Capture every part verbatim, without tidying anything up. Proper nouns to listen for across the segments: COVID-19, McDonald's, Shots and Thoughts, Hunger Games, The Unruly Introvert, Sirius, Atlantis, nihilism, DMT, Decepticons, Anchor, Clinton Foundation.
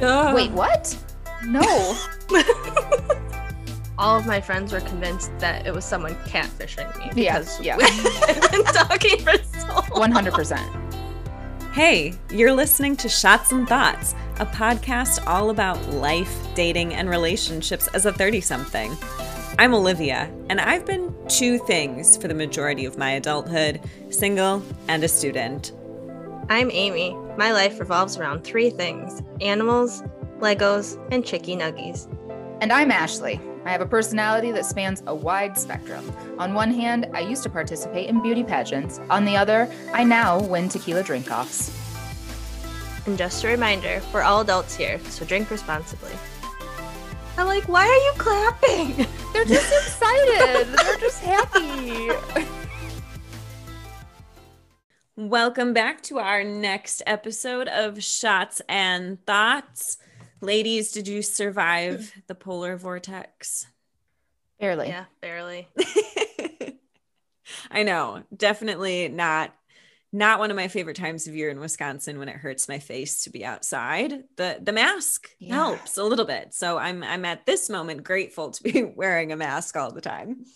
Uh, Wait, what? No. All of my friends were convinced that it was someone catfishing me. Because yeah, yeah. I've been talking for so long. one hundred percent. Hey, you're listening to Shots and Thoughts, a podcast all about life, dating, and relationships as a thirty-something. I'm Olivia, and I've been two things for the majority of my adulthood, single and a student. I'm Amy. My life revolves around three things: animals, Legos, and chicky nuggies. And I'm Ashley. I have a personality that spans a wide spectrum. On one hand, I used to participate in beauty pageants. On the other, I now win tequila drink-offs. And just a reminder, we're all adults here, so drink responsibly. I'm like, why are you clapping? They're just excited. They're just happy. Welcome back to our next episode of Shots and Thoughts. Ladies, did you survive the polar vortex? Barely. Yeah, barely. I know. Definitely not. Not one of my favorite times of year in Wisconsin when it hurts my face to be outside. The the mask yeah. helps a little bit. So I'm I'm at this moment grateful to be wearing a mask all the time.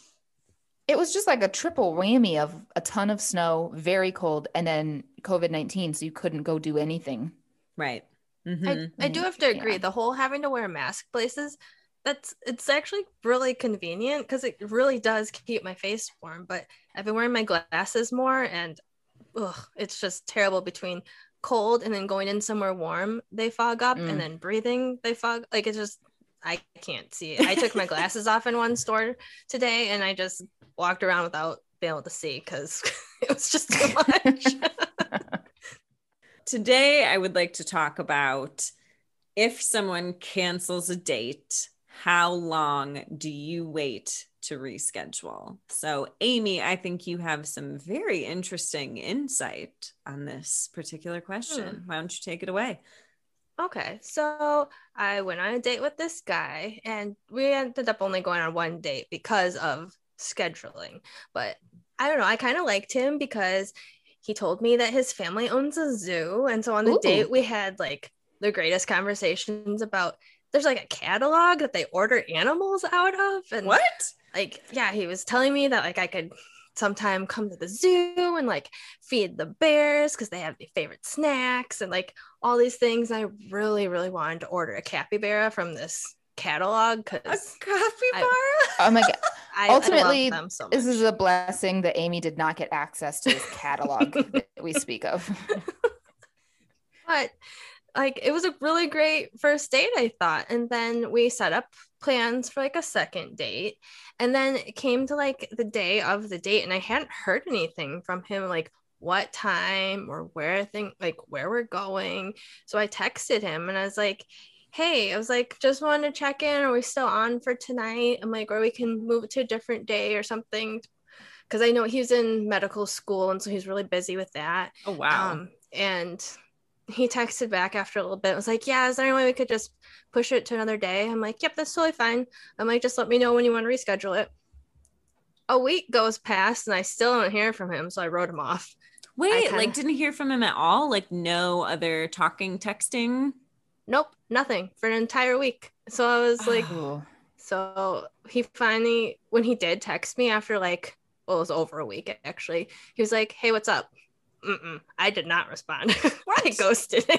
It was just like a triple whammy of a ton of snow, very cold, and then covid nineteen, so you couldn't go do anything. Right. Mm-hmm. I, I do have to agree. Yeah. The whole having to wear a mask places, that's it's actually really convenient because it really does keep my face warm. But I've been wearing my glasses more, and ugh, it's just terrible between cold and then going in somewhere warm, they fog up, mm. and then breathing, they fog. Like, it's just, I can't see it. I took my glasses off in one store today, and I just walked around without being able to see because it was just too much. Today, I would like to talk about if someone cancels a date, how long do you wait to reschedule? So, Amy, I think you have some very interesting insight on this particular question. Hmm. Why don't you take it away? Okay. So I went on a date with this guy, and we ended up only going on one date because of scheduling. But I don't know. I kind of liked him because he told me that his family owns a zoo. And so on the Ooh. date, we had like the greatest conversations about, there's like a catalog that they order animals out of. And what? Like, yeah, he was telling me that like I could sometime come to the zoo and like feed the bears because they have their favorite snacks and like all these things. I really, really wanted to order a capybara from this catalog because a capybara. I, oh my god! I, Ultimately, I love them so much. This is a blessing that Amy did not get access to this catalog that we speak of. But like, it was a really great first date, I thought. And then we set up plans for like a second date. And then it came to like the day of the date, and I hadn't heard anything from him, like what time or where thing, like where we're going. So I texted him and I was like, hey, I was like, just wanted to check in. Are we still on for tonight? I'm like, or we can move it to a different day or something. Cause I know he's in medical school, and so he's really busy with that. Oh, wow. Um, and he texted back after a little bit. I was like, yeah, is there any way we could just push it to another day? I'm like, yep, that's totally fine. I'm like, just let me know when you want to reschedule it. A week goes past and I still don't hear from him. So I wrote him off. Wait, kinda... like didn't hear from him at all? Like no other talking, texting? Nope, nothing for an entire week. So I was like, oh. So he finally, when he did text me after like, well, it was over a week actually. He was like, hey, what's up? Mm-mm. I did not respond. I ghosted him.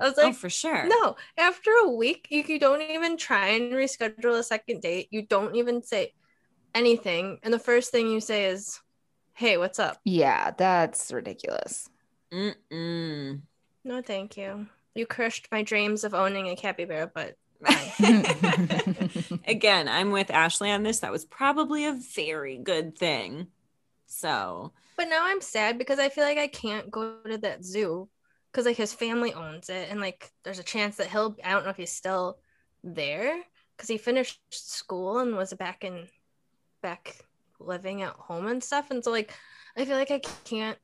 I was like, oh, for sure. No, after a week, you, you don't even try and reschedule a second date. You don't even say anything. And the first thing you say is, hey, what's up? Yeah, that's ridiculous. Mm-mm. No, thank you. You crushed my dreams of owning a capybara, but. Again, I'm with Ashley on this. That was probably a very good thing. So, but now I'm sad because I feel like I can't go to that zoo because like his family owns it, and like there's a chance that he'll, I don't know if he's still there because he finished school and was back in back living at home and stuff, and so like I feel like I can't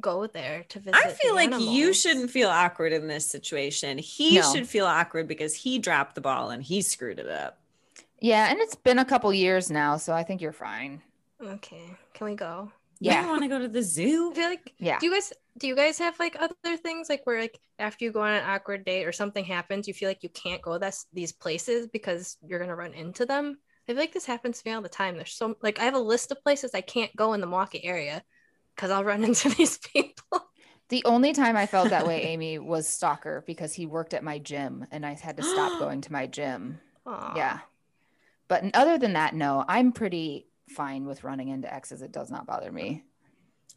go there to visit. I feel like animals. You shouldn't feel awkward in this situation. He no. should feel awkward because he dropped the ball and he screwed it up. Yeah, and it's been a couple years now, so I think you're fine. Okay, can we go? Yeah. I don't want to go to the zoo. I feel like, yeah. Do you guys do you guys have like other things like where like after you go on an awkward date or something happens, you feel like you can't go this these places because you're gonna run into them? I feel like this happens to me all the time. There's so like I have a list of places I can't go in the Milwaukee area because I'll run into these people. The only time I felt that way, Amy, was Stalker, because he worked at my gym and I had to stop going to my gym. Aww. Yeah. But other than that, no, I'm pretty fine with running into exes. It does not bother me.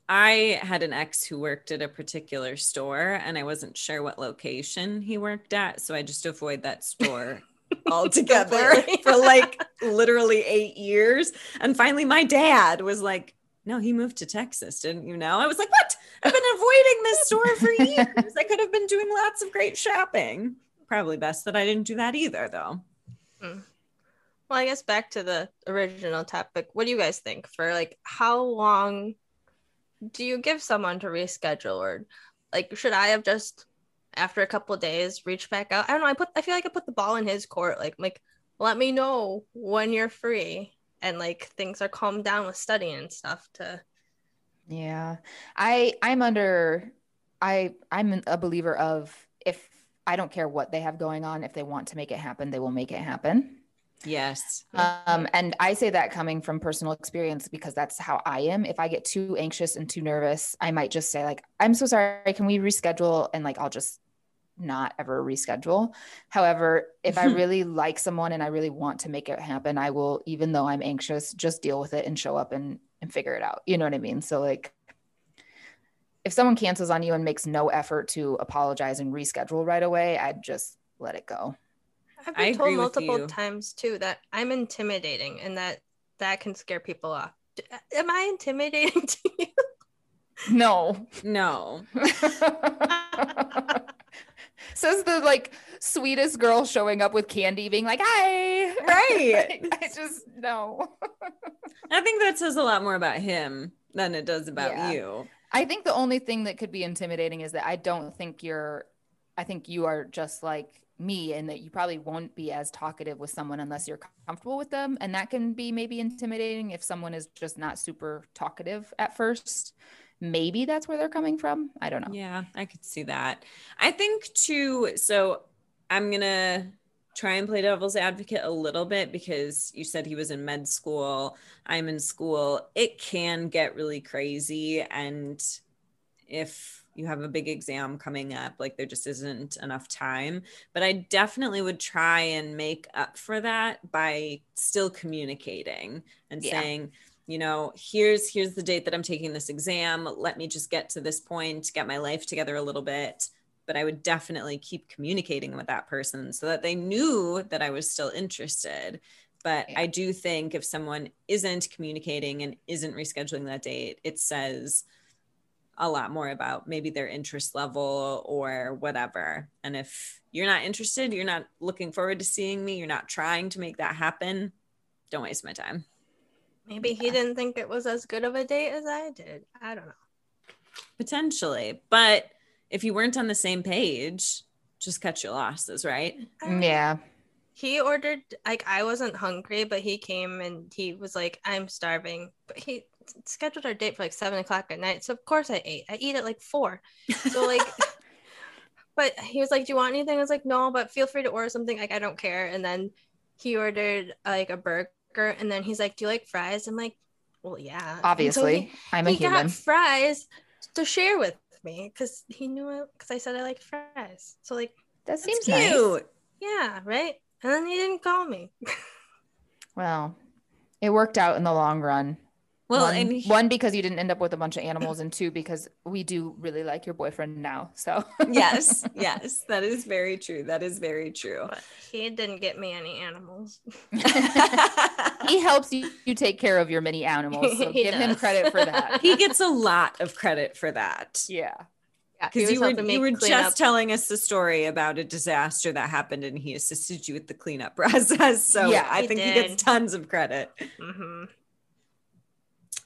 I had an ex who worked at a particular store and I wasn't sure what location he worked at. So I just avoid that store altogether for like literally eight years. And finally, my dad was like, no, he moved to Texas, didn't you know? I was like, what? I've been avoiding this store for years. I could have been doing lots of great shopping. Probably best that I didn't do that either, though. Mm. Well, I guess back to the original topic. What do you guys think for like how long do you give someone to reschedule, or like should I have just after a couple of days reached back out? I don't know. I put I feel like I put the ball in his court. Like like let me know when you're free and like things are calmed down with studying and stuff to. Yeah, I I'm under I I'm a believer of if I don't care what they have going on, if they want to make it happen, they will make it happen. Yes. Um, and I say that coming from personal experience because that's how I am. If I get too anxious and too nervous, I might just say like, I'm so sorry, can we reschedule? And like, I'll just not ever reschedule. However, if I really like someone and I really want to make it happen, I will, even though I'm anxious, just deal with it and show up and, and figure it out. You know what I mean? So like, if someone cancels on you and makes no effort to apologize and reschedule right away, I'd just let it go. I've been told multiple times too that I'm intimidating and that that can scare people off. Am I intimidating to you? No, no. Says the like sweetest girl showing up with candy being like, hi. Right. Like, I just, no. I think that says a lot more about him than it does about yeah. you. I think the only thing that could be intimidating is that I don't think you're, I think you are just like me, and that you probably won't be as talkative with someone unless you're comfortable with them. And that can be maybe intimidating if someone is just not super talkative at first. Maybe that's where they're coming from. I don't know. Yeah, I could see that. I think too, so I'm going to try and play devil's advocate a little bit because you said he was in med school. I'm in school. It can get really crazy. And if you have a big exam coming up, like there just isn't enough time, but I definitely would try and make up for that by still communicating and yeah. saying, you know, here's, here's the date that I'm taking this exam. Let me just get to this point, get my life together a little bit. But I would definitely keep communicating with that person so that they knew that I was still interested. But yeah. I do think if someone isn't communicating and isn't rescheduling that date, it says a lot more about maybe their interest level or whatever. And if you're not interested, you're not looking forward to seeing me, you're not trying to make that happen, don't waste my time. Maybe yeah. he didn't think it was as good of a date as I did. I don't know. Potentially. But if you weren't on the same page, just cut your losses, right? Yeah. He ordered, like, I wasn't hungry, but he came and he was like, I'm starving. But he scheduled our date for like seven o'clock at night, so of course I ate I eat at like four, so like but he was like, do you want anything? I was like, no, but feel free to order something, like I don't care. And then he ordered like a burger, and then he's like, do you like fries? I'm like, well, yeah, obviously. And so he, I'm a he human. Got fries to share with me because he knew it, because I said I liked fries, so like that seems cute. Nice. Yeah, right. And then he didn't call me. Well, it worked out in the long run. Well, one, and he, one, because you didn't end up with a bunch of animals, and two, because we do really like your boyfriend now. So yes, yes, that is very true. That is very true. But he didn't get me any animals. He helps you, you take care of your mini animals. So give does. him credit for that. He gets a lot of credit for that. Yeah. Because yeah, you were, you were just up. telling us the story about a disaster that happened and he assisted you with the cleanup process. So yeah, I he think did. he gets tons of credit. Mm-hmm.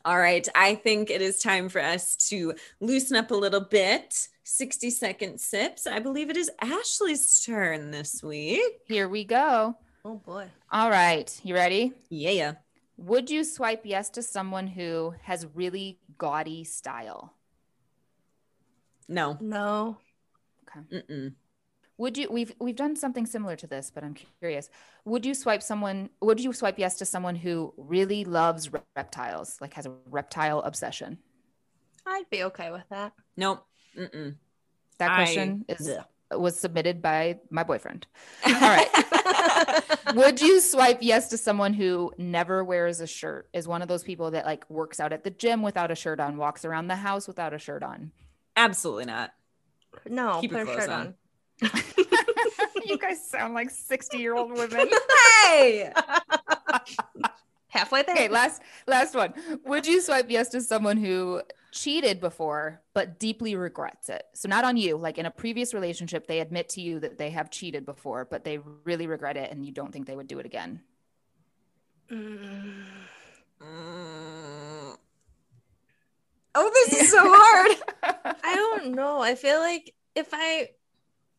All right. I think it is time for us to loosen up a little bit. sixty second sips. I believe it is Ashley's turn this week. Here we go. Oh boy. All right. You ready? Yeah. Would you swipe yes to someone who has really gaudy style? No. No. Okay. Mm-mm. Would you, we've, we've done something similar to this, but I'm curious. Would you swipe someone, would you swipe yes to someone who really loves reptiles, like has a reptile obsession? I'd be okay with that. Nope. Mm-mm. That question I, is, was submitted by my boyfriend. All right. Would you swipe yes to someone who never wears a shirt, is one of those people that like works out at the gym without a shirt on, walks around the house without a shirt on? Absolutely not. No, Keep put a shirt on. on. You guys sound like sixty year old women. Hey, halfway there. Okay, last last one. Would you swipe yes to someone who cheated before but deeply regrets it? So not on you, like in a previous relationship they admit to you that they have cheated before but they really regret it and you don't think they would do it again. Mm. Mm. Oh, this is so hard. I don't know. I feel like if I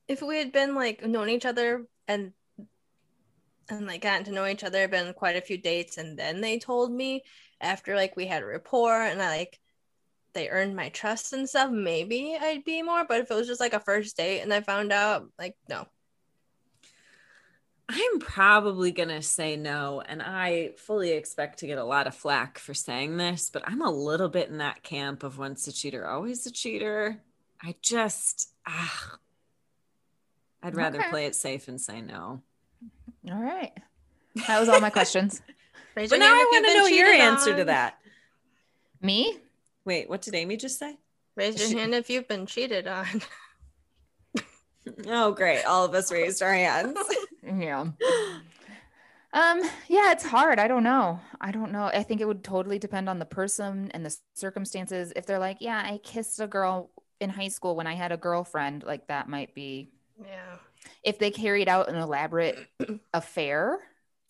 If we had been like known each other and and like gotten to know each other, been quite a few dates, and then they told me after like we had a rapport and I like they earned my trust and stuff, maybe I'd be more. But if it was just like a first date and I found out, like no. I'm probably gonna say no, and I fully expect to get a lot of flack for saying this, but I'm a little bit in that camp of once a cheater, always a cheater. I just ah. I'd rather okay. play it safe and say no. All right. That was all my questions. But now I want to know your answer on. to that. Me? Wait, what did Amy just say? Raise your she- hand if you've been cheated on. Oh, great. All of us raised our hands. Yeah. Um, yeah, it's hard. I don't know. I don't know. I think it would totally depend on the person and the circumstances. If they're like, yeah, I kissed a girl in high school when I had a girlfriend, like that might be... Yeah. If they carried out an elaborate affair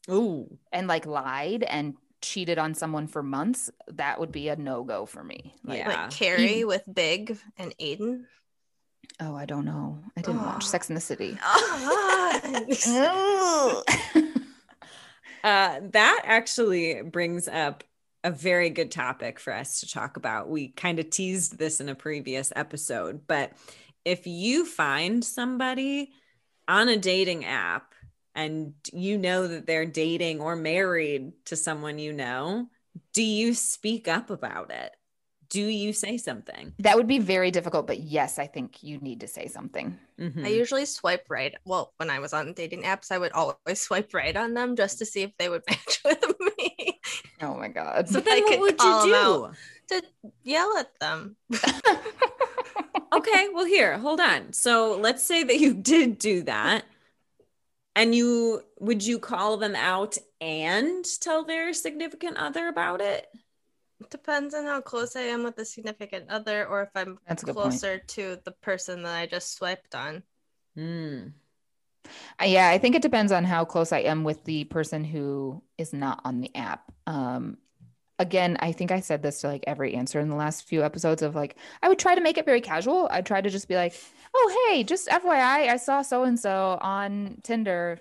Ooh. and like lied and cheated on someone for months, that would be a no-go for me. Like, yeah. like Carrie you... with Big and Aiden. Oh, I don't know. I didn't oh. watch Sex and the City. Oh. uh, that actually brings up a very good topic for us to talk about. We kind of teased this in a previous episode, but if you find somebody on a dating app and you know that they're dating or married to someone you know, do you speak up about it? Do you say something? That would be very difficult, but yes, I think you need to say something. Mm-hmm. I usually swipe right. Well, when I was on dating apps, I would always swipe right on them just to see if they would match with me. Oh my God. So then I what would you do? To yell at them. Okay, well here, hold on. So let's say that you did do that and you, would you call them out and tell their significant other about it? Depends on how close I am with the significant other or if I'm That's closer to the person that I just swiped on. Mm. Uh, yeah, I think it depends on how close I am with the person who is not on the app. Um, Again, I think I said this to like every answer in the last few episodes of like, I would try to make it very casual. I'd try to just be like, oh, hey, just F Y I, I saw so-and-so on Tinder.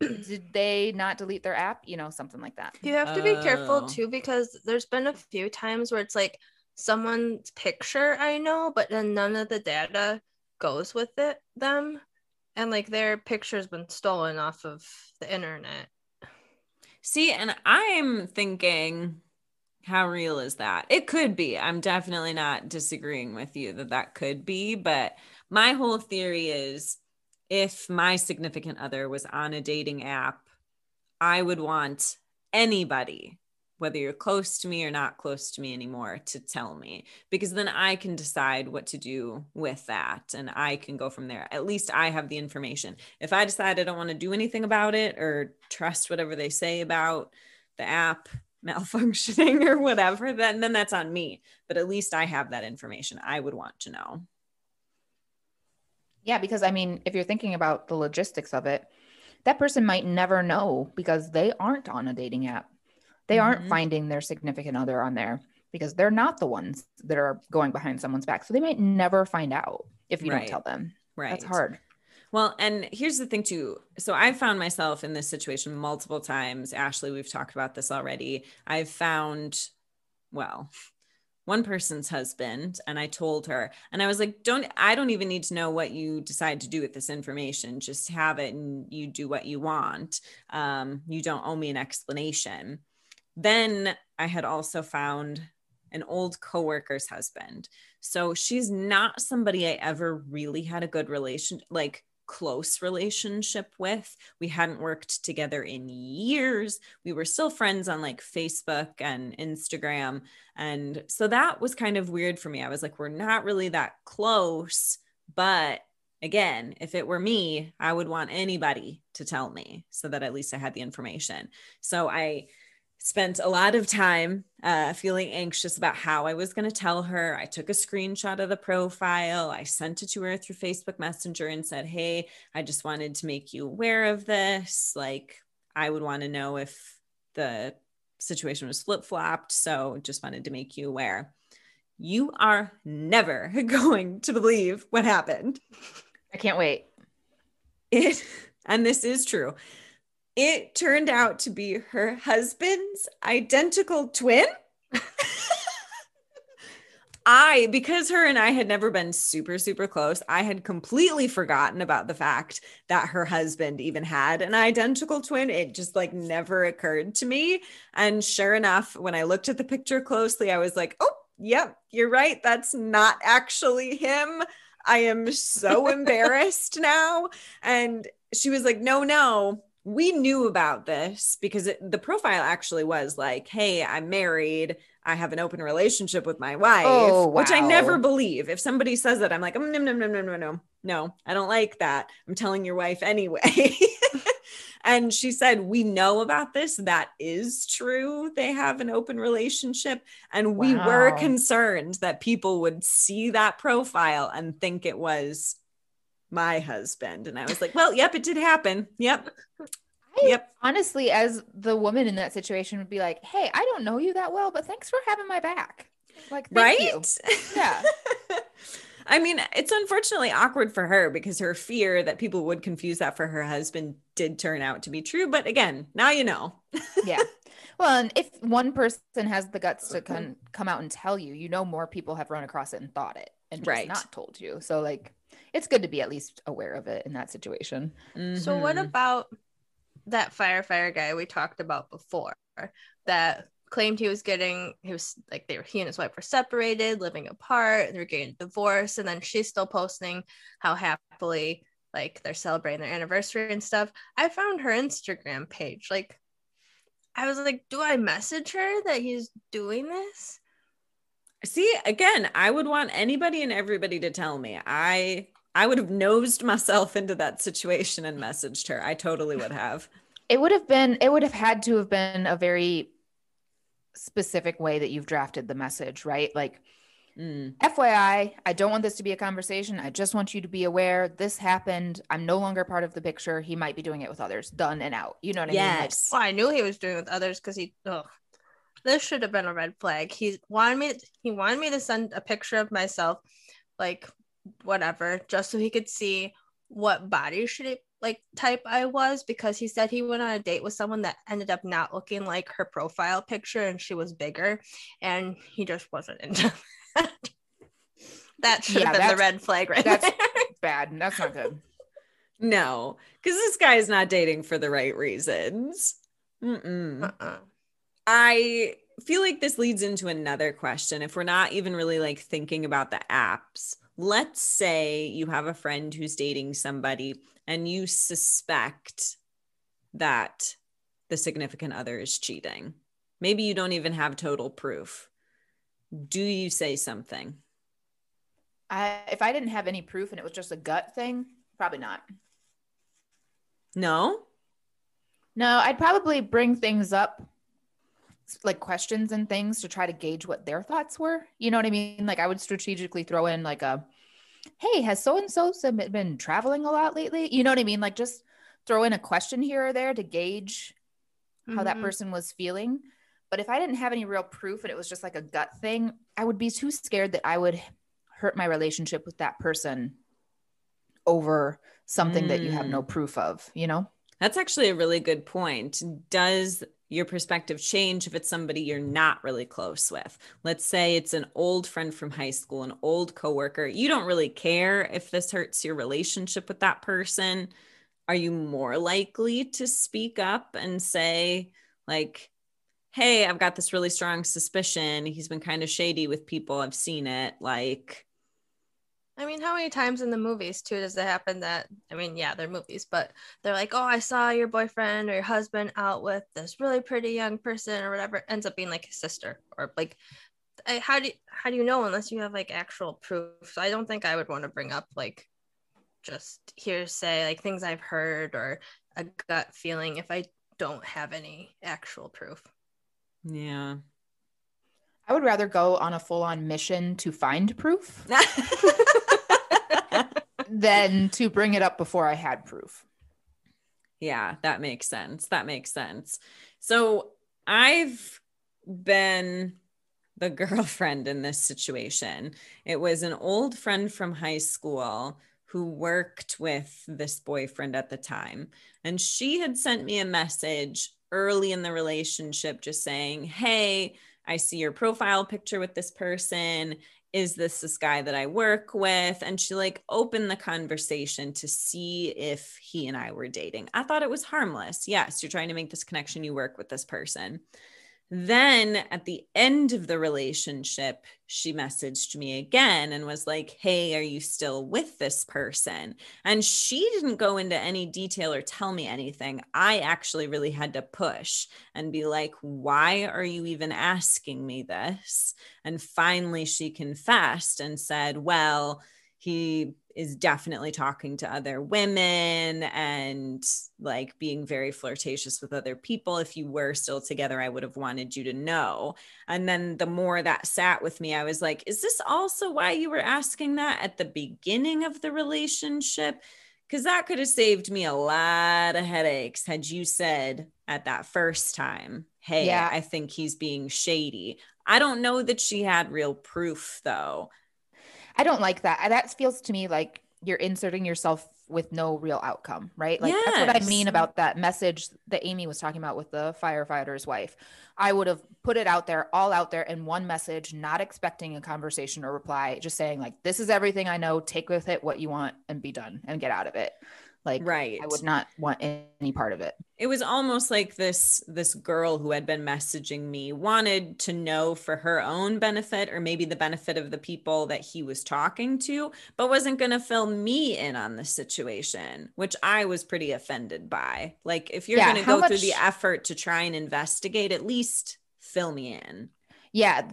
Did they not delete their app? You know, something like that. You have to be oh. careful too, because there's been a few times where it's like someone's picture I know, but then none of the data goes with it, them. And like their picture's been stolen off of the internet. See, and I'm thinking, how real is that? It could be. I'm definitely not disagreeing with you that that could be. But my whole theory is if my significant other was on a dating app, I would want anybody, whether you're close to me or not close to me anymore, to tell me, because then I can decide what to do with that. And I can go from there. At least I have the information. If I decide I don't want to do anything about it or trust whatever they say about the app malfunctioning or whatever, then, then that's on me. But at least I have that information. I would want to know. Yeah, because I mean, if you're thinking about the logistics of it, that person might never know because they aren't on a dating app. They aren't mm-hmm. finding their significant other on there because they're not the ones that are going behind someone's back. So they might never find out if you right. don't tell them. Right. That's hard. Well, and here's the thing too. So I found myself in this situation multiple times. Ashley, we've talked about this already. I've found, well, one person's husband, and I told her, and I was like, don't, I don't even need to know what you decide to do with this information. Just have it and you do what you want. Um, you don't owe me an explanation. Then I had also found an old coworker's husband. So she's not somebody I ever really had a good relation, like close relationship with. We hadn't worked together in years. We were still friends on like Facebook and Instagram. And so that was kind of weird for me. I was like, we're not really that close, but again, if it were me, I would want anybody to tell me so that at least I had the information. So I spent a lot of time uh, feeling anxious about how I was going to tell her. I took a screenshot of the profile. I sent it to her through Facebook Messenger and said, hey, I just wanted to make you aware of this. Like, I would want to know if the situation was flip-flopped. So just wanted to make you aware. You are never going to believe what happened. I can't wait. It, and this is true. It turned out to be her husband's identical twin. I, because her and I had never been super, super close, I had completely forgotten about the fact that her husband even had an identical twin. It just like never occurred to me. And sure enough, when I looked at the picture closely, I was like, oh, yep, you're right. That's not actually him. I am so embarrassed now. And she was like, no, no. We knew about this because it, the profile actually was like, hey, I'm married. I have an open relationship with my wife, oh, wow. which I never believe. If somebody says that, I'm like, no, no, no, no, no, no, no, I don't like that. I'm telling your wife anyway. And she said, we know about this. That is true. They have an open relationship. And we wow. were concerned that people would see that profile and think it was my husband. And I was like, well, yep, it did happen. Yep. I, yep. Honestly, as the woman in that situation would be like, hey, I don't know you that well, but thanks for having my back. Like, thank right? you. Yeah. I mean, it's unfortunately awkward for her because her fear that people would confuse that for her husband did turn out to be true. But again, now you know. Yeah. Well, and if one person has the guts to con- come out and tell you, you know, more people have run across it and thought it and just right. not told you. So like, it's good to be at least aware of it in that situation. Mm-hmm. So what about that firefighter guy we talked about before that claimed he was getting, he was like, they were, he and his wife were separated, living apart, and they were getting a divorce. And then she's still posting how happily, like they're celebrating their anniversary and stuff. I found her Instagram page. Like, I was like, do I message her that he's doing this? See, again, I would want anybody and everybody to tell me. I I would have nosed myself into that situation and messaged her. I totally would have. It would have been, it would have had to have been a very specific way that you've drafted the message, right? Like, mm. F Y I, I don't want this to be a conversation. I just want you to be aware this happened. I'm no longer part of the picture. He might be doing it with others. Done and out. You know what I yes. mean? Yes. Like, well, I knew he was doing it with others because he, ugh. This should have been a red flag. He wanted me, he wanted me to send a picture of myself, like whatever, just so he could see what body shape, like type I was, because he said he went on a date with someone that ended up not looking like her profile picture and she was bigger and he just wasn't into that. That should yeah, have been the red flag right that's there. Bad. That's not good. No, because this guy is not dating for the right reasons. Mm-mm. Uh-uh. I feel like this leads into another question. If we're not even really like thinking about the apps, let's say you have a friend who's dating somebody and you suspect that the significant other is cheating. Maybe you don't even have total proof. Do you say something? I, if I didn't have any proof and it was just a gut thing, probably not. No? No, I'd probably bring things up, like questions and things to try to gauge what their thoughts were. You know what I mean? Like I would strategically throw in like a, hey, has so-and-so been traveling a lot lately? You know what I mean? Like just throw in a question here or there to gauge mm-hmm. how that person was feeling. But if I didn't have any real proof and it was just like a gut thing, I would be too scared that I would hurt my relationship with that person over something mm. that you have no proof of, you know? That's actually a really good point. Does your perspective change if it's somebody you're not really close with? Let's say it's an old friend from high school, an old coworker. You don't really care if this hurts your relationship with that person. Are you more likely to speak up and say like, hey, I've got this really strong suspicion. He's been kind of shady with people. I've seen it. Like, I mean, how many times in the movies too does it happen that, I mean, yeah, they're movies, but they're like, oh, I saw your boyfriend or your husband out with this really pretty young person or whatever. It ends up being like his sister or like, I, how do you, how do you know unless you have like actual proof? So I don't think I would want to bring up like just hearsay, like things I've heard or a gut feeling if I don't have any actual proof. Yeah. I would rather go on a full-on mission to find proof than to bring it up before I had proof. Yeah, that makes sense. That makes sense. So I've been the girlfriend in this situation. It was an old friend from high school who worked with this boyfriend at the time. And she had sent me a message early in the relationship just saying, hey, I see your profile picture with this person. Is this this guy that I work with? And she like opened the conversation to see if he and I were dating. I thought it was harmless. Yes, you're trying to make this connection. You work with this person. Then at the end of the relationship, she messaged me again and was like, hey, are you still with this person? And she didn't go into any detail or tell me anything. I actually really had to push and be like, why are you even asking me this? And finally she confessed and said, well, he is definitely talking to other women and like being very flirtatious with other people. If you were still together, I would have wanted you to know. And then the more that sat with me, I was like, is this also why you were asking that at the beginning of the relationship? Because that could have saved me a lot of headaches had you said at that first time, hey, yeah. I think he's being shady. I don't know that she had real proof though. I don't like that. That feels to me like you're inserting yourself with no real outcome, right? Like yes. That's what I mean about that message that Amy was talking about with the firefighter's wife. I would have put it out there, all out there in one message, not expecting a conversation or reply, just saying like, this is everything I know, take with it what you want and be done and get out of it. Like, right. I would not want any part of it. It was almost like this, this girl who had been messaging me wanted to know for her own benefit, or maybe the benefit of the people that he was talking to, but wasn't going to fill me in on the situation, which I was pretty offended by. Like if you're yeah, going to go much- through the effort to try and investigate, at least fill me in. Yeah.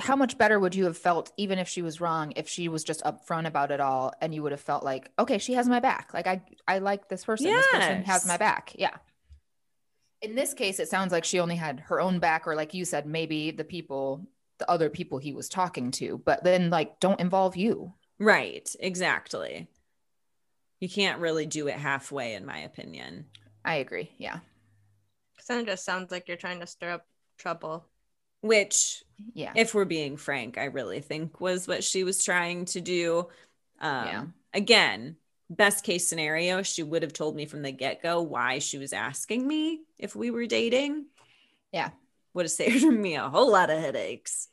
How much better would you have felt, even if she was wrong, if she was just upfront about it all and you would have felt like, okay, she has my back. Like I, I like this person. Yes. This person has my back. Yeah. In this case, it sounds like she only had her own back, or like you said, maybe the people, the other people he was talking to, but then like, don't involve you. Right. Exactly. You can't really do it halfway, in my opinion. I agree. Yeah. Cause then it just sounds like you're trying to stir up trouble. Which, yeah. if we're being frank, I really think was what she was trying to do. Um, yeah. Again, best case scenario, she would have told me from the get-go why she was asking me if we were dating. Yeah. Would have saved me a whole lot of headaches.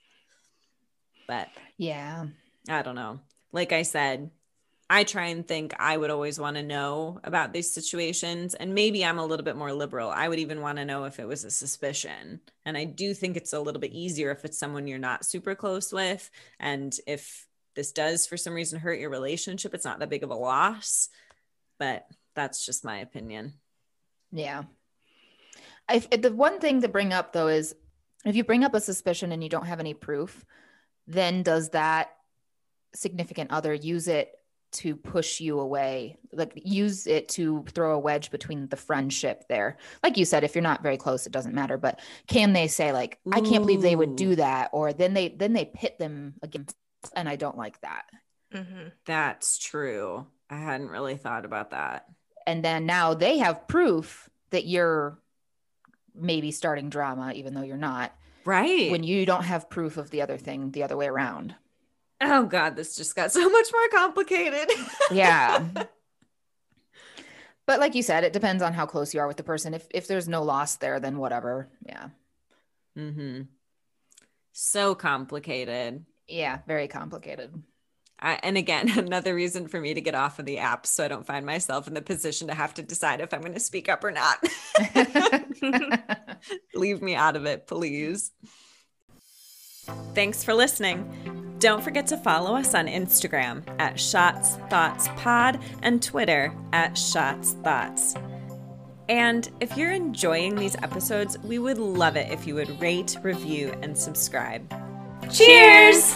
But yeah, I don't know. Like I said, I try and think I would always want to know about these situations, and maybe I'm a little bit more liberal. I would even want to know if it was a suspicion. And I do think it's a little bit easier if it's someone you're not super close with. And if this does for some reason hurt your relationship, it's not that big of a loss, but that's just my opinion. Yeah. If, if the one thing to bring up though is if you bring up a suspicion and you don't have any proof, then does that significant other use it to push you away, like use it to throw a wedge between the friendship there? Like you said, if you're not very close, it doesn't matter, but can they say like, ooh, I can't believe they would do that? Or then they, then they pit them against, and I don't like that. Mm-hmm. That's true. I hadn't really thought about that. And then now they have proof that you're maybe starting drama, even though you're not. Right. When you don't have proof of the other thing, the other way around. oh God, this just got so much more complicated. Yeah. But like you said, it depends on how close you are with the person. If if there's no loss there, then whatever. Yeah. Mm-hmm. So complicated. Yeah. Very complicated. I, and again, another reason for me to get off of the app so I don't find myself in the position to have to decide if I'm going to speak up or not. Leave me out of it, please. Thanks for listening. Don't forget to follow us on Instagram at Shots Thoughts Pod and Twitter at Shots Thoughts. And if you're enjoying these episodes, we would love it if you would rate, review, and subscribe. Cheers!